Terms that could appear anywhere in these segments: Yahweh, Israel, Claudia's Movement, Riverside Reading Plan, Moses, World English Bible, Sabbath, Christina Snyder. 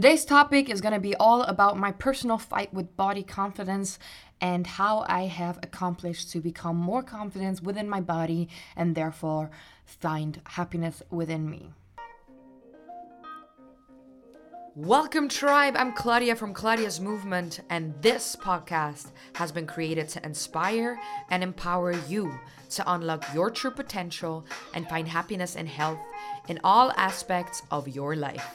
Today's topic is going to be all about my personal fight with body confidence and how I have accomplished to become more confident within my body and therefore find happiness within me. Welcome, tribe. I'm Claudia from Claudia's Movement, and this podcast has been created to inspire and empower you to unlock your true potential and find happiness and health in all aspects of your life.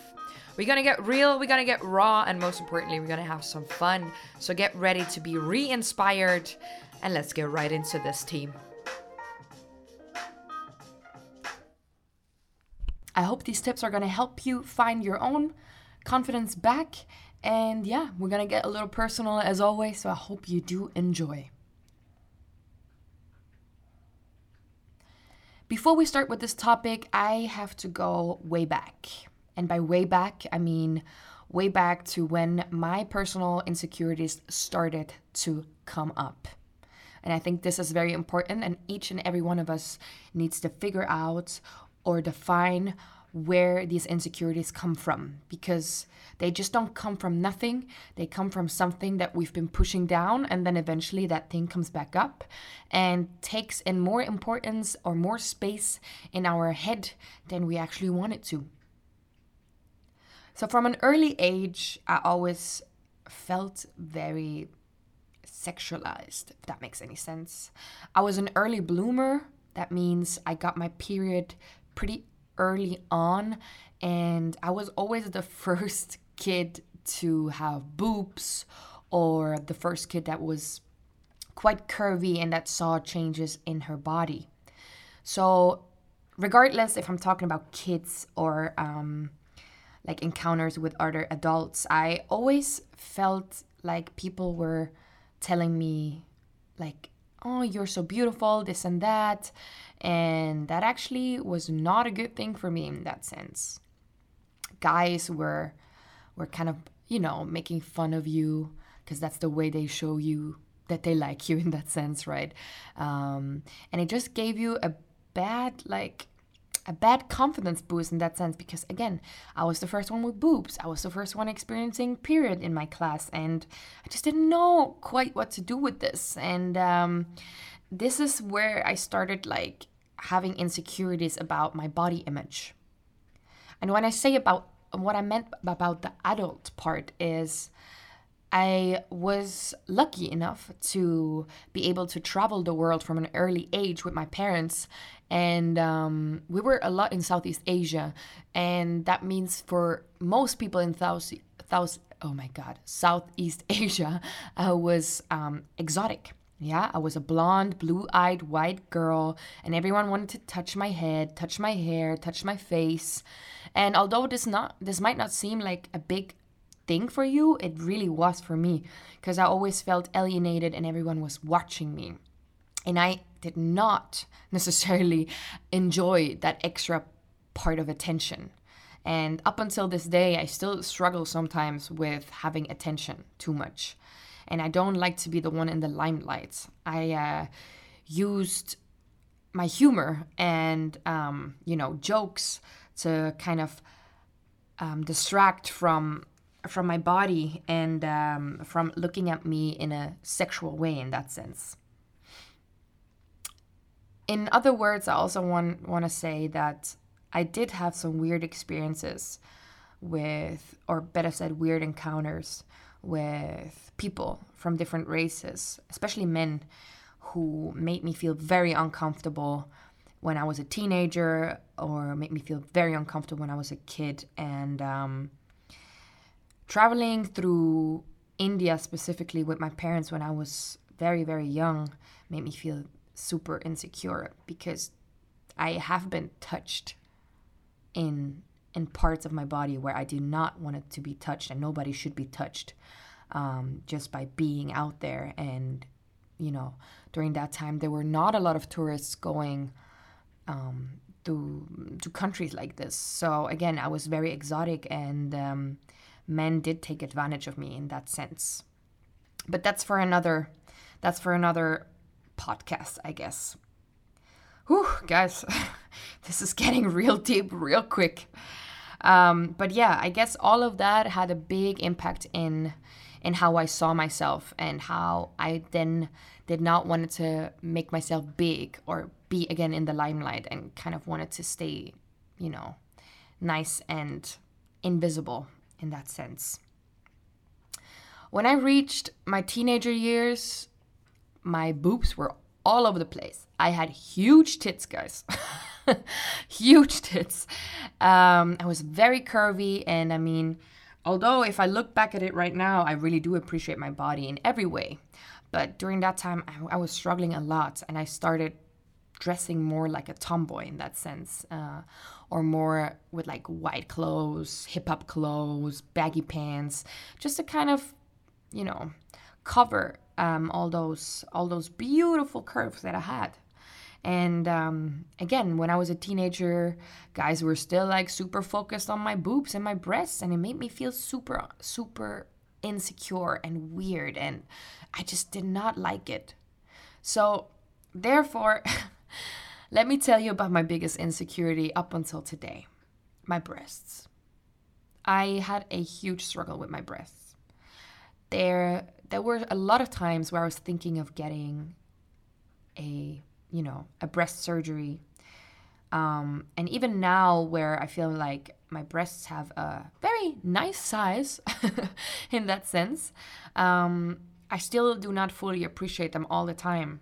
We're gonna get real, we're gonna get raw, and most importantly, we're gonna have some fun. So get ready to be re-inspired, and let's get right into this, team. I hope these tips are gonna help you find your own confidence back. And yeah, we're gonna get a little personal as always, so I hope you do enjoy. Before we start with this topic, I have to go way back. And by way back, I mean way back to when my personal insecurities started to come up. And I think this is very important, and each and every one of us needs to figure out or define where these insecurities come from, because they just don't come from nothing. They come from something that we've been pushing down, and then eventually that thing comes back up and takes in more importance or more space in our head than we actually want it to. So from an early age, I always felt very sexualized, if that makes any sense. I was an early bloomer. That means I got my period pretty early on, and I was always the first kid to have boobs or the first kid that was quite curvy and that saw changes in her body. So regardless if I'm talking about kids or like encounters with other adults, I always felt like people were telling me like, oh, you're so beautiful, this and that. And that actually was not a good thing for me in that sense. Guys were kind of, you know, making fun of you because that's the way they show you that they like you in that sense, right? And it just gave you a bad confidence boost in that sense, because again, I was the first one with boobs. I was the first one experiencing period in my class, and I just didn't know quite what to do with this. And this is where I started like having insecurities about my body image. And when I say about what I meant about the adult part is, I was lucky enough to be able to travel the world from an early age with my parents, and we were a lot in Southeast Asia, and that means for most people in Southeast Asia, I was exotic. Yeah, I was a blonde, blue-eyed, white girl, and everyone wanted to touch my head, touch my hair, touch my face. And although this might not seem like a big thing for you, it really was for me, because I always felt alienated and everyone was watching me, and I did not necessarily enjoy that extra part of attention. And up until this day, I still struggle sometimes with having attention too much, and I don't like to be the one in the limelight. I used my humor and jokes to kind of distract from my body and from looking at me in a sexual way in that sense. In other words, I also want to say that I did have some weird experiences with, or better said, weird encounters with people from different races, especially men, who made me feel very uncomfortable when I was a teenager, or made me feel very uncomfortable when I was a kid. And traveling through India specifically with my parents when I was very, very young made me feel super insecure, because I have been touched in parts of my body where I do not want it to be touched, and nobody should be touched just by being out there. And, you know, during that time, there were not a lot of tourists going to countries like this. So again, I was very exotic, and men did take advantage of me in that sense. But that's for another podcast, I guess. Whew, guys, this is getting real deep real quick. But yeah, I guess all of that had a big impact in how I saw myself and how I then did not want to make myself big or be again in the limelight, and kind of wanted to stay, you know, nice and invisible in that sense. When I reached my teenager years, my boobs were all over the place. I had huge tits, guys. Huge tits. I was very curvy, and I mean, although if I look back at it right now, I really do appreciate my body in every way. But during that time, I was struggling a lot, and I started dressing more like a tomboy in that sense, or more with like white clothes, hip-hop clothes, baggy pants, just to kind of, you know, cover all those beautiful curves that I had. And again, when I was a teenager, guys were still like super focused on my boobs and my breasts, and it made me feel super, super insecure and weird, and I just did not like it. So therefore, let me tell you about my biggest insecurity up until today, my breasts. I had a huge struggle with my breasts. There were a lot of times where I was thinking of getting a breast surgery. And even now, where I feel like my breasts have a very nice size in that sense, I still do not fully appreciate them all the time.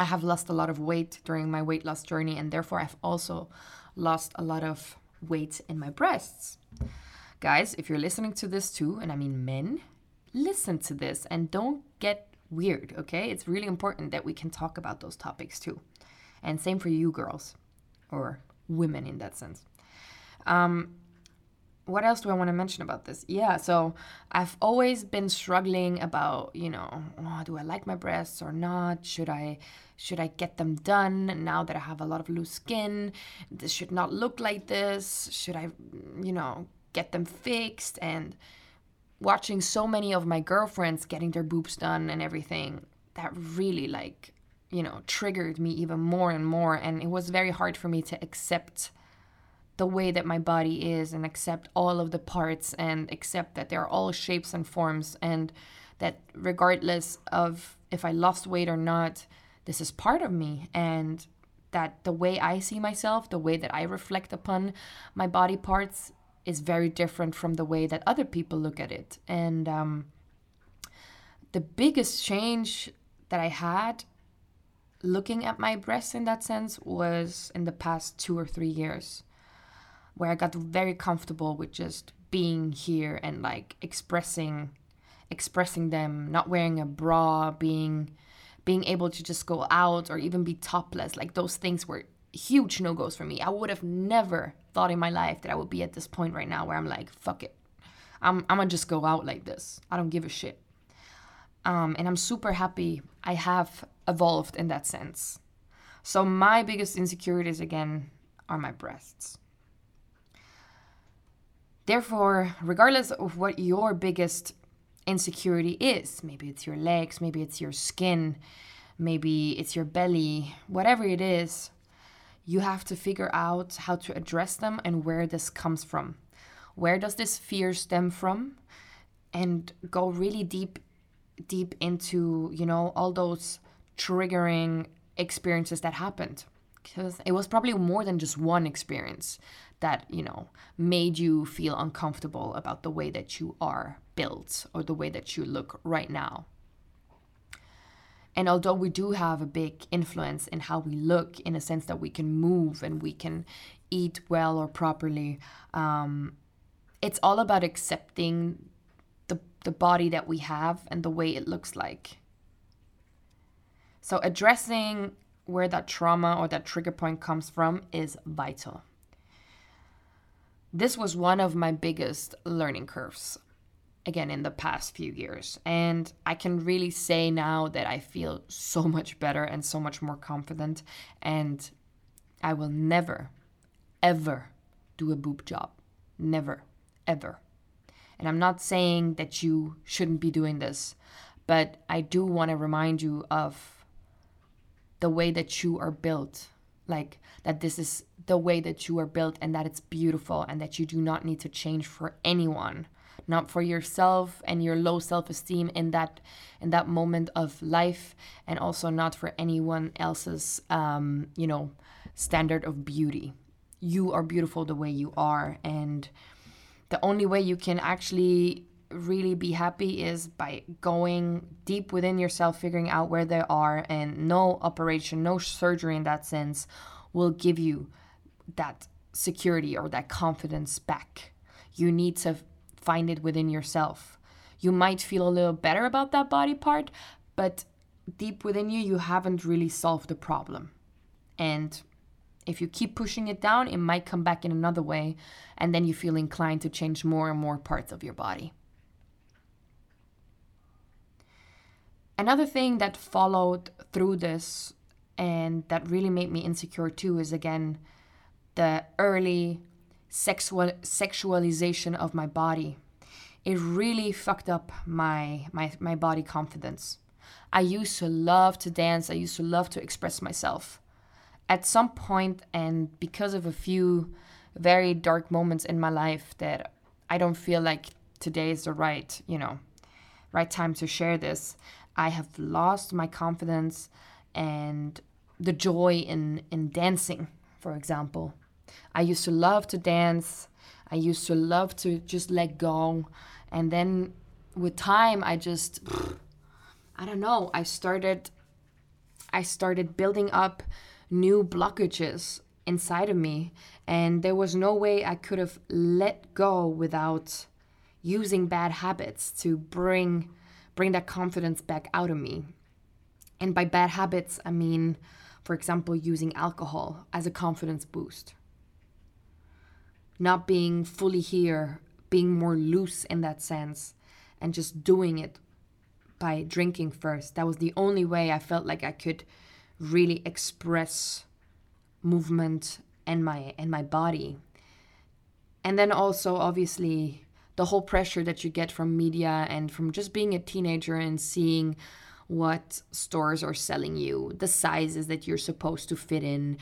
I have lost a lot of weight during my weight loss journey, and therefore I've also lost a lot of weight in my breasts. Guys, if you're listening to this too, and I mean men, listen to this and don't get weird, okay? It's really important that we can talk about those topics too. And same for you girls, or women in that sense. What else do I want to mention about this? Yeah, so I've always been struggling about, do I like my breasts or not? Should I get them done now that I have a lot of loose skin? This should not look like this. Should I, get them fixed? And watching so many of my girlfriends getting their boobs done and everything, that really triggered me even more and more. And it was very hard for me to accept the way that my body is, and accept all of the parts, and accept that they're all shapes and forms, and that regardless of if I lost weight or not, this is part of me, and that the way I see myself, the way that I reflect upon my body parts is very different from the way that other people look at it. And the biggest change that I had looking at my breasts in that sense was in the past 2 or 3 years, where I got very comfortable with just being here and like expressing them, not wearing a bra, being able to just go out or even be topless. Like, those things were huge no-goes for me. I would have never thought in my life that I would be at this point right now where I'm like, fuck it. I'm gonna just go out like this. I don't give a shit. And I'm super happy I have evolved in that sense. So my biggest insecurities, again, are my breasts. Therefore, regardless of what your biggest insecurity is, maybe it's your legs, maybe it's your skin, maybe it's your belly, whatever it is, you have to figure out how to address them and where this comes from. Where does this fear stem from? And go really deep, deep into, all those triggering experiences that happened. Because it was probably more than just one experience that, made you feel uncomfortable about the way that you are built or the way that you look right now. And although we do have a big influence in how we look, in a sense that we can move and we can eat well or properly, it's all about accepting the body that we have and the way it looks like. So addressing where that trauma or that trigger point comes from is vital. This was one of my biggest learning curves, again, in the past few years. And I can really say now that I feel so much better and so much more confident. And I will never, ever do a boob job. Never, ever. And I'm not saying that you shouldn't be doing this, but I do want to remind you of the way that you are built like that this is the way that you are built and that it's beautiful and that you do not need to change for anyone, not for yourself and your low self-esteem in that moment of life, and also not for anyone else's, standard of beauty. You are beautiful the way you are, and the only way you can actually really be happy is by going deep within yourself, figuring out where they are, and no operation, no surgery in that sense will give you that security or that confidence back. You need to find it within yourself. You might feel a little better about that body part, but deep within you haven't really solved the problem. And if you keep pushing it down, it might come back in another way, and then you feel inclined to change more and more parts of your body. Another thing that followed through this and that really made me insecure too is, again, the early sexualization of my body. It really fucked up my body confidence. I used to love to dance. I used to love to express myself. At some point, and because of a few very dark moments in my life that I don't feel like today is the right time to share this, I have lost my confidence and the joy in dancing, for example. I used to love to dance. I used to love to just let go. And then with time, I started building up new blockages inside of me. And there was no way I could have let go without using bad habits to bring that confidence back out of me. And by bad habits, I mean, for example, using alcohol as a confidence boost. Not being fully here, being more loose in that sense, and just doing it by drinking first. That was the only way I felt like I could really express movement and my body. And then also, obviously, the whole pressure that you get from media and from just being a teenager and seeing what stores are selling you, the sizes that you're supposed to fit in,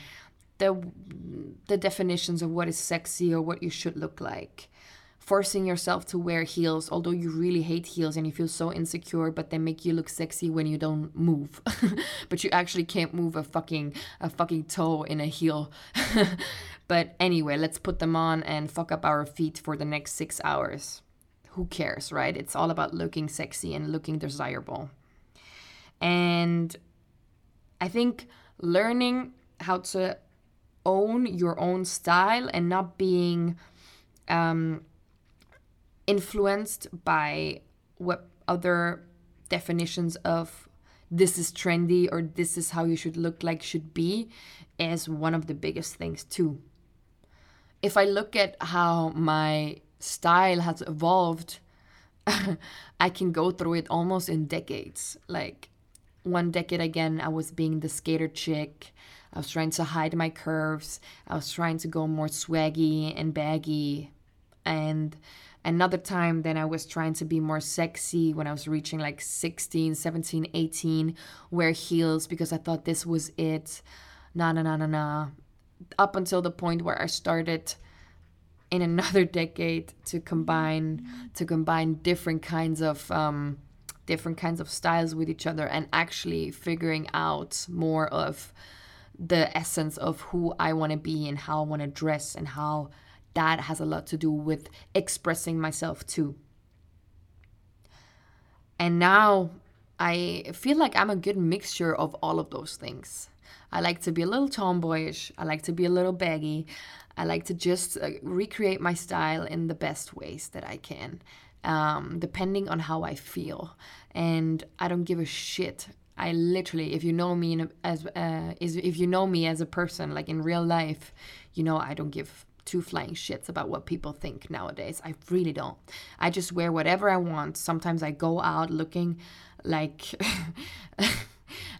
the definitions of what is sexy or what you should look like, forcing yourself to wear heels, although you really hate heels and you feel so insecure, but they make you look sexy when you don't move, but you actually can't move a fucking toe in a heel. But anyway, let's put them on and fuck up our feet for the next 6 hours. Who cares, right? It's all about looking sexy and looking desirable. And I think learning how to own your own style and not being influenced by what other definitions of this is trendy or this is how you should look like should be is one of the biggest things too. If I look at how my style has evolved, I can go through it almost in decades. Like one decade, again, I was being the skater chick. I was trying to hide my curves. I was trying to go more swaggy and baggy. And another time, then I was trying to be more sexy when I was reaching like 16, 17, 18, wear heels because I thought this was it. Up until the point where I started in another decade to combine different kinds of styles with each other and actually figuring out more of the essence of who I want to be and how I want to dress, and how that has a lot to do with expressing myself too. And now I feel like I'm a good mixture of all of those things. I like to be a little tomboyish. I like to be a little baggy. I like to just recreate my style in the best ways that I can, depending on how I feel. And I don't give a shit. I literally, if you know me as a person, like in real life, you know I don't give two flying shits about what people think nowadays. I really don't. I just wear whatever I want. Sometimes I go out looking like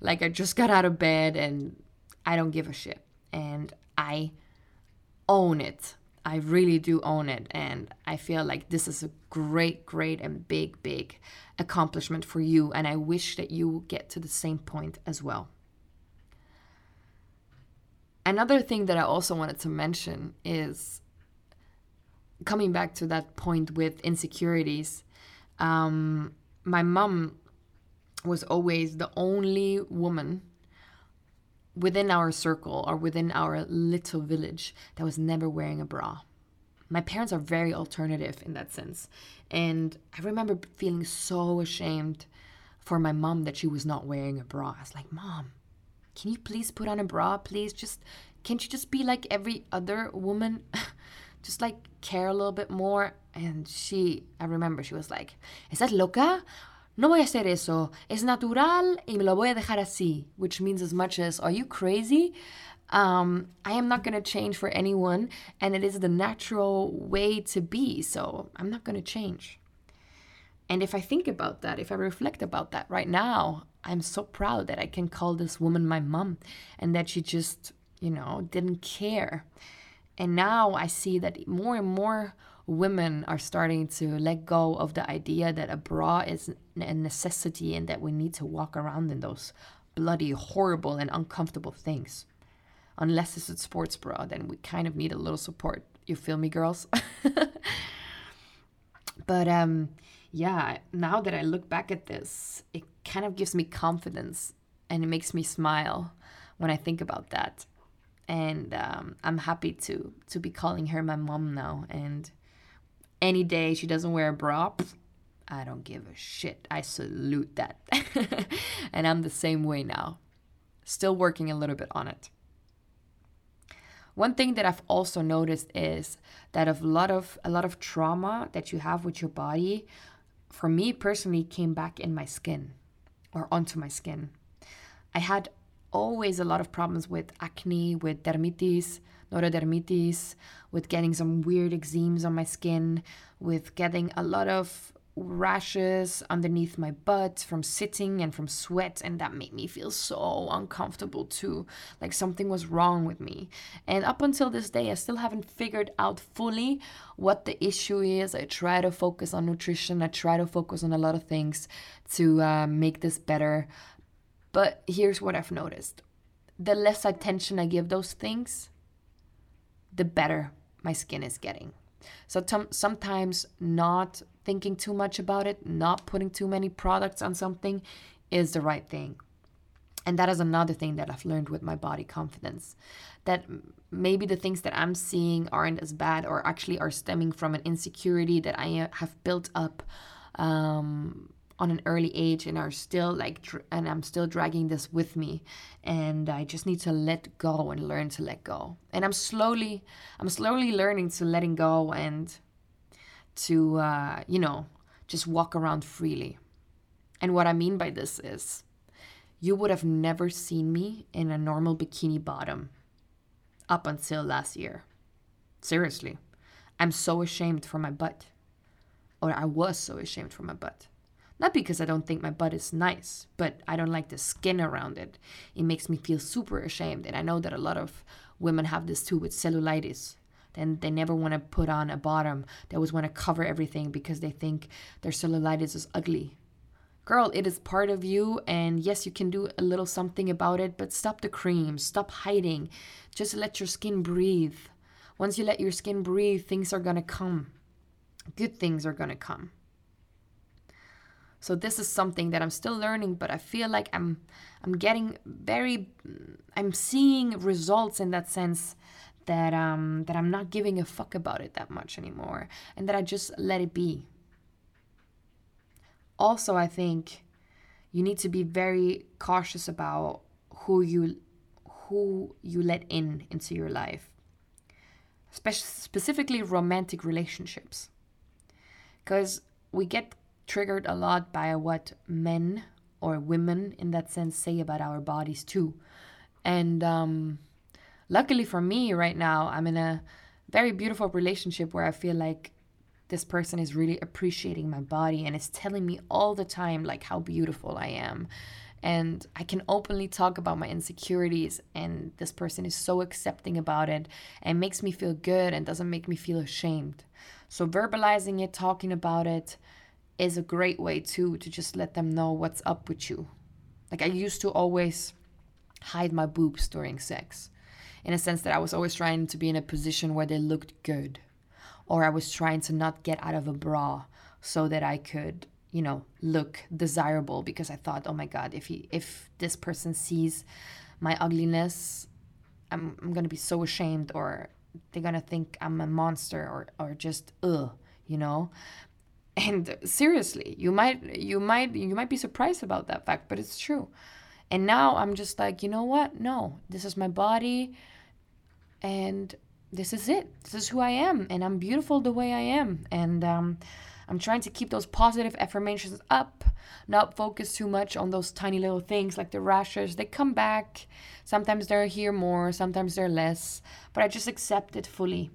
like I just got out of bed, and I don't give a shit. And I own it. I really do own it. And I feel like this is a great, great and big, big accomplishment for you. And I wish that you get to the same point as well. Another thing that I also wanted to mention is coming back to that point with insecurities. My mom was always the only woman within our circle or within our little village that was never wearing a bra. My parents are very alternative in that sense. And I remember feeling so ashamed for my mom that she was not wearing a bra. I was like, Mom, can you please put on a bra, please? Can't you just be like every other woman? Just like care a little bit more. And I remember she was like, ¿Estás loca? No voy a hacer eso. Es natural y me lo voy a dejar así. Which means as much as, are you crazy? I am not going to change for anyone. And it is the natural way to be. So I'm not going to change. And if I think about that, if I reflect about that right now, I'm so proud that I can call this woman my mom and that she just, didn't care. And now I see that more and more women are starting to let go of the idea that a bra is a necessity and that we need to walk around in those bloody, horrible, and uncomfortable things. Unless it's a sports bra, then we kind of need a little support. You feel me, girls? But yeah, now that I look back at this, it kind of gives me confidence and it makes me smile when I think about that. And I'm happy to be calling her my mom now. And any day she doesn't wear a bra, I don't give a shit. I salute that. And I'm the same way now. Still working a little bit on it. One thing that I've also noticed is that a lot of trauma that you have with your body, for me personally, came back in my skin or onto my skin. I had always a lot of problems with acne, with dermatitis, neurodermitis, with getting some weird eczemas on my skin, with getting a lot of rashes underneath my butt from sitting and from sweat, and that made me feel so uncomfortable too, like something was wrong with me. And up until this day, I still haven't figured out fully what the issue is. I try to focus on nutrition, I try to focus on a lot of things to make this better. But here's what I've noticed. The less attention I give those things, the better my skin is getting. So sometimes not thinking too much about it, not putting too many products on something is the right thing. And that is another thing that I've learned with my body confidence. That maybe the things that I'm seeing aren't as bad or actually are stemming from an insecurity that I have built up on an early age and are still and I'm still dragging this with me, and I just need to let go and learn to let go. And I'm slowly learning to letting go and to just walk around freely. And what I mean by this is, you would have never seen me in a normal bikini bottom up until last year. Seriously, I'm so ashamed for my butt, or I was so ashamed for my butt. Not because I don't think my butt is nice, but I don't like the skin around it. It makes me feel super ashamed. And I know that a lot of women have this too with cellulitis. Then they never want to put on a bottom. They always want to cover everything because they think their cellulitis is ugly. Girl, it is part of you. And yes, you can do a little something about it, but stop the cream. Stop hiding. Just let your skin breathe. Once you let your skin breathe, things are going to come. Good things are going to come. So this is something that I'm still learning, but I feel like I'm seeing results in that sense that I'm not giving a fuck about it that much anymore, and that I just let it be. Also, I think you need to be very cautious about who you let into your life, specifically romantic relationships, because we get triggered a lot by what men or women in that sense say about our bodies too. And luckily for me right now, I'm in a very beautiful relationship where I feel like this person is really appreciating my body and is telling me all the time like how beautiful I am. And I can openly talk about my insecurities, and this person is so accepting about it and makes me feel good and doesn't make me feel ashamed. So verbalizing it, talking about it, is a great way too, to just let them know what's up with you. Like I used to always hide my boobs during sex. in a sense that I was always trying to be in a position where they looked good, or I was trying to not get out of a bra so that I could, you know, look desirable, because I thought, oh my God, if this person sees my ugliness, I'm gonna be so ashamed, or they're gonna think I'm a monster, or just you know. And seriously, you might be surprised about that fact, but it's true. And now I'm just like, you know what? No, this is my body, and this is it. This is who I am, and I'm beautiful the way I am. And I'm trying to keep those positive affirmations up, not focus too much on those tiny little things like the rashes. They come back. Sometimes they're here more, sometimes they're less, but I just accept it fully.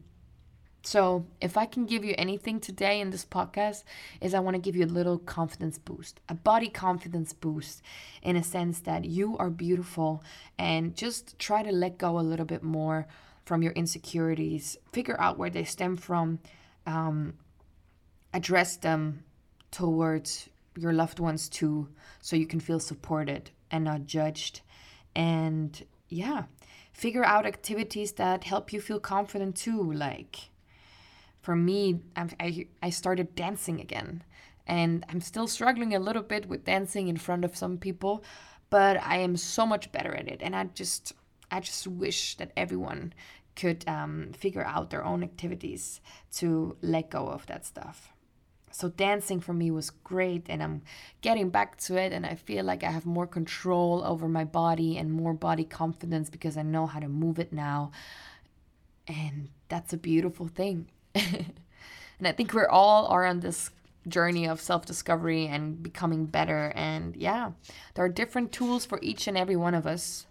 So if I can give you anything today in this podcast, is I want to give you a little confidence boost, a body confidence boost, in a sense that you are beautiful, and just try to let go a little bit more from your insecurities, figure out where they stem from, address them towards your loved ones too, so you can feel supported and not judged. And yeah, figure out activities that help you feel confident too, like... For me, I started dancing again, and I'm still struggling a little bit with dancing in front of some people, but I am so much better at it. And I just wish that everyone could figure out their own activities to let go of that stuff. So dancing for me was great, and I'm getting back to it, and I feel like I have more control over my body and more body confidence because I know how to move it now. And that's a beautiful thing. And I think we all are on this journey of self-discovery and becoming better. And yeah, there are different tools for each and every one of us.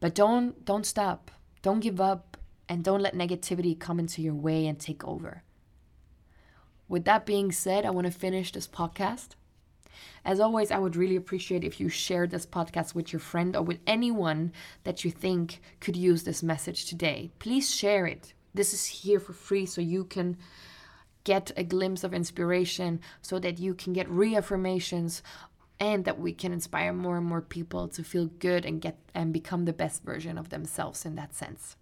But don't stop. Don't give up. And don't let negativity come into your way and take over. With that being said, I want to finish this podcast. As always, I would really appreciate if you share this podcast with your friend or with anyone that you think could use this message today. Please share it. This is here for free, so you can get a glimpse of inspiration, so that you can get reaffirmations, and that we can inspire more and more people to feel good and get and become the best version of themselves in that sense.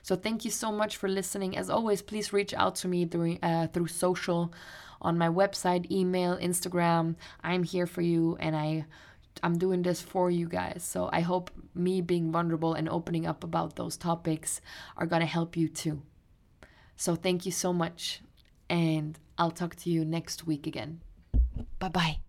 So thank you so much for listening. As always, please reach out to me through social, on my website, email, Instagram. I'm here for you, and I'm doing this for you guys. So I hope me being vulnerable and opening up about those topics are going to help you too. So thank you so much, and I'll talk to you next week again. Bye-bye.